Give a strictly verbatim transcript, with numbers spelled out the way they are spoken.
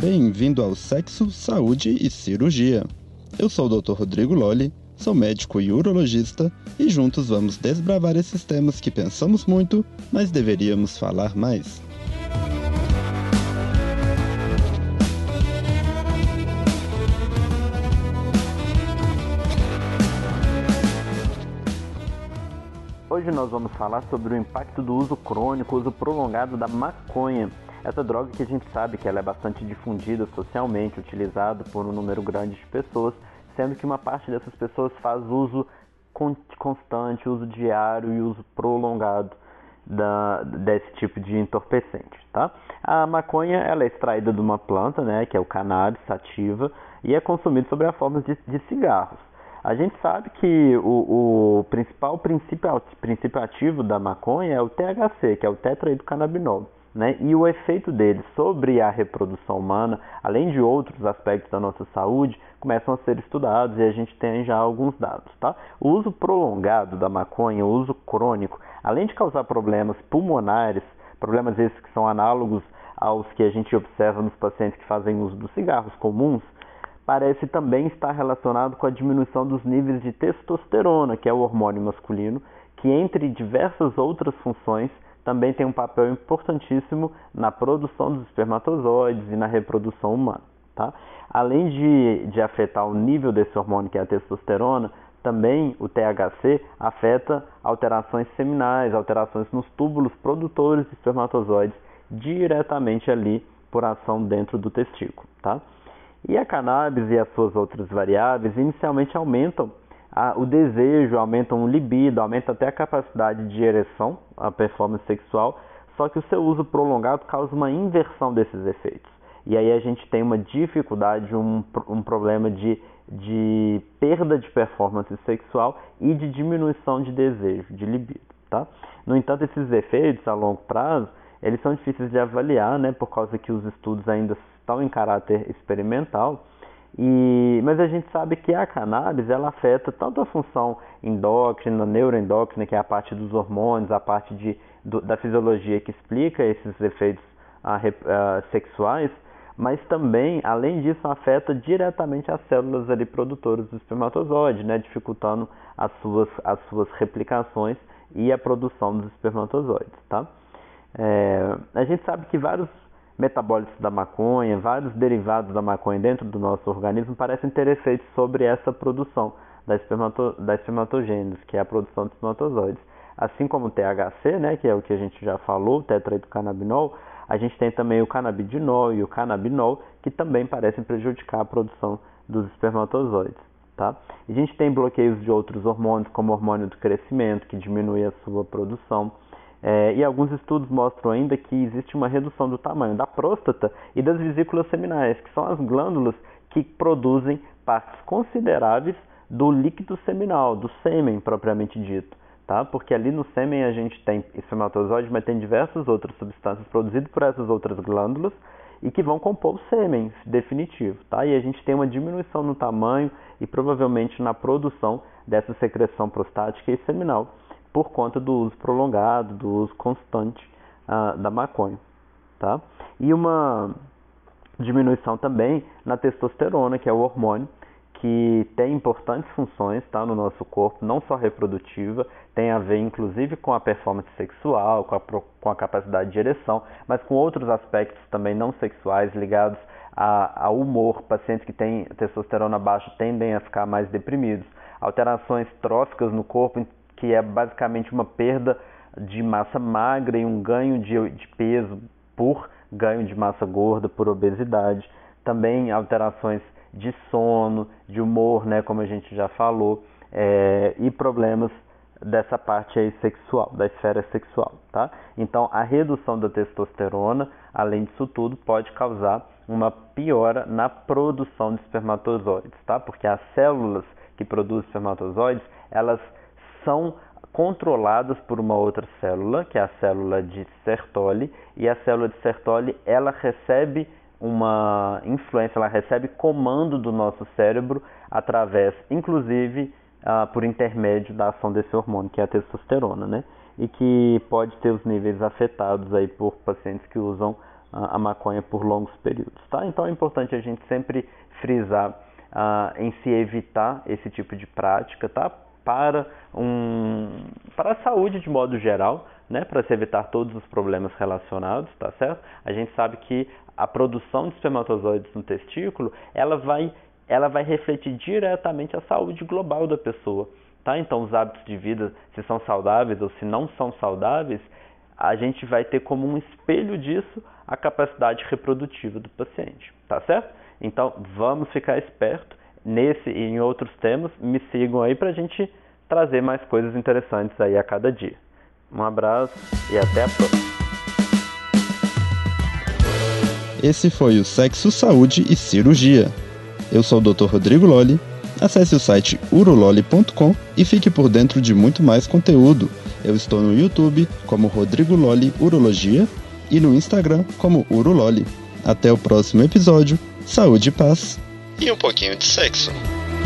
Bem-vindo ao Sexo, Saúde e Cirurgia. Eu sou o doutor Rodrigo Lolli, sou médico e urologista e juntos vamos desbravar esses temas que pensamos muito, mas deveríamos falar mais. Hoje nós vamos falar sobre o impacto do uso crônico, uso prolongado da maconha. Essa droga que a gente sabe que ela é bastante difundida socialmente, utilizada por um número grande de pessoas, sendo que uma parte dessas pessoas faz uso constante, uso diário e uso prolongado da, desse tipo de entorpecente, tá? A maconha ela é extraída de uma planta, né, que é o cannabis sativa, e é consumida sob a forma de, de cigarros. A gente sabe que o, o principal princípio, princípio ativo da maconha é o T H C, que é o tetrahidrocanabinol, né? E o efeito dele sobre a reprodução humana, além de outros aspectos da nossa saúde, começam a ser estudados e a gente tem já alguns dados, tá? O uso prolongado da maconha, o uso crônico, além de causar problemas pulmonares, problemas esses que são análogos aos que a gente observa nos pacientes que fazem uso dos cigarros comuns, parece também estar relacionado com a diminuição dos níveis de testosterona, que é o hormônio masculino, que entre diversas outras funções também tem um papel importantíssimo na produção dos espermatozoides e na reprodução humana, tá? Além de, de afetar o nível desse hormônio, que é a testosterona, também o T H C afeta alterações seminais, alterações nos túbulos produtores de espermatozoides diretamente ali por ação dentro do testículo, tá? E a cannabis e as suas outras variáveis inicialmente aumentam a, o desejo, aumentam o libido, aumentam até a capacidade de ereção, a performance sexual, só que o seu uso prolongado causa uma inversão desses efeitos. E aí a gente tem uma dificuldade, um, um problema de, de perda de performance sexual e de diminuição de desejo, de libido, tá? No entanto, esses efeitos a longo prazo, eles são difíceis de avaliar, né, por causa que os estudos ainda estão em caráter experimental, e, mas a gente sabe que a cannabis ela afeta tanto a função endócrina, neuroendócrina, que é a parte dos hormônios, a parte de, do, da fisiologia que explica esses efeitos a, a, sexuais, mas também, além disso, afeta diretamente as células ali produtoras do espermatozoide, né, dificultando as suas, as suas replicações e a produção dos espermatozoides, tá? É, a gente sabe que vários metabólitos da maconha, vários derivados da maconha dentro do nosso organismo parecem ter efeitos sobre essa produção da, espermato, da espermatogênese, que é a produção de espermatozoides. Assim como o T H C, né, que é o que a gente já falou, o tetrahidrocanabinol, a gente tem também o canabidinol e o canabinol, que também parecem prejudicar a produção dos espermatozoides, tá? A gente tem bloqueios de outros hormônios, como o hormônio do crescimento, que diminui a sua produção. É, e alguns estudos mostram ainda que existe uma redução do tamanho da próstata e das vesículas seminais, que são as glândulas que produzem partes consideráveis do líquido seminal, do sêmen propriamente dito, tá? Porque ali no sêmen a gente tem espermatozoide, mas tem diversas outras substâncias produzidas por essas outras glândulas e que vão compor o sêmen definitivo, tá? E a gente tem uma diminuição no tamanho e provavelmente na produção dessa secreção prostática e seminal, por conta do uso prolongado, do uso constante uh, da maconha, tá? E uma diminuição também na testosterona, que é o hormônio que tem importantes funções, tá, no nosso corpo, não só reprodutiva, tem a ver inclusive com a performance sexual, com a, com a capacidade de ereção, mas com outros aspectos também não sexuais ligados a, a humor. Pacientes que têm testosterona baixa tendem a ficar mais deprimidos, alterações tróficas no corpo, que é basicamente uma perda de massa magra e um ganho de, de peso por ganho de massa gorda, por obesidade. Também alterações de sono, de humor, né, como a gente já falou, é, e problemas dessa parte aí sexual, da esfera sexual, tá? Então, a redução da testosterona, além disso tudo, pode causar uma piora na produção de espermatozoides, tá? Porque as células que produzem espermatozoides, elas são controladas por uma outra célula, que é a célula de Sertoli, e a célula de Sertoli, ela recebe uma influência, ela recebe comando do nosso cérebro através, inclusive, uh, por intermédio da ação desse hormônio, que é a testosterona, né? E que pode ter os níveis afetados aí por pacientes que usam a maconha por longos períodos, tá? Então é importante a gente sempre frisar ah, em se evitar esse tipo de prática, tá? Para, um, para a saúde de modo geral, né? Para se evitar todos os problemas relacionados, tá certo? A gente sabe que a produção de espermatozoides no testículo, ela vai, ela vai refletir diretamente a saúde global da pessoa, tá? Então os hábitos de vida, se são saudáveis ou se não são saudáveis, a gente vai ter como um espelho disso a capacidade reprodutiva do paciente, tá certo? Então, vamos ficar esperto nesse e em outros temas. Me sigam aí pra gente trazer mais coisas interessantes aí a cada dia. Um abraço e até a próxima. Esse foi o Sexo, Saúde e Cirurgia. Eu sou o doutor Rodrigo Lolli. Acesse o site uruloli ponto com e fique por dentro de muito mais conteúdo. Eu estou no YouTube como Rodrigo Lolli Urologia e no Instagram como Uruloli. Até o próximo episódio. Saúde e paz. E um pouquinho de sexo.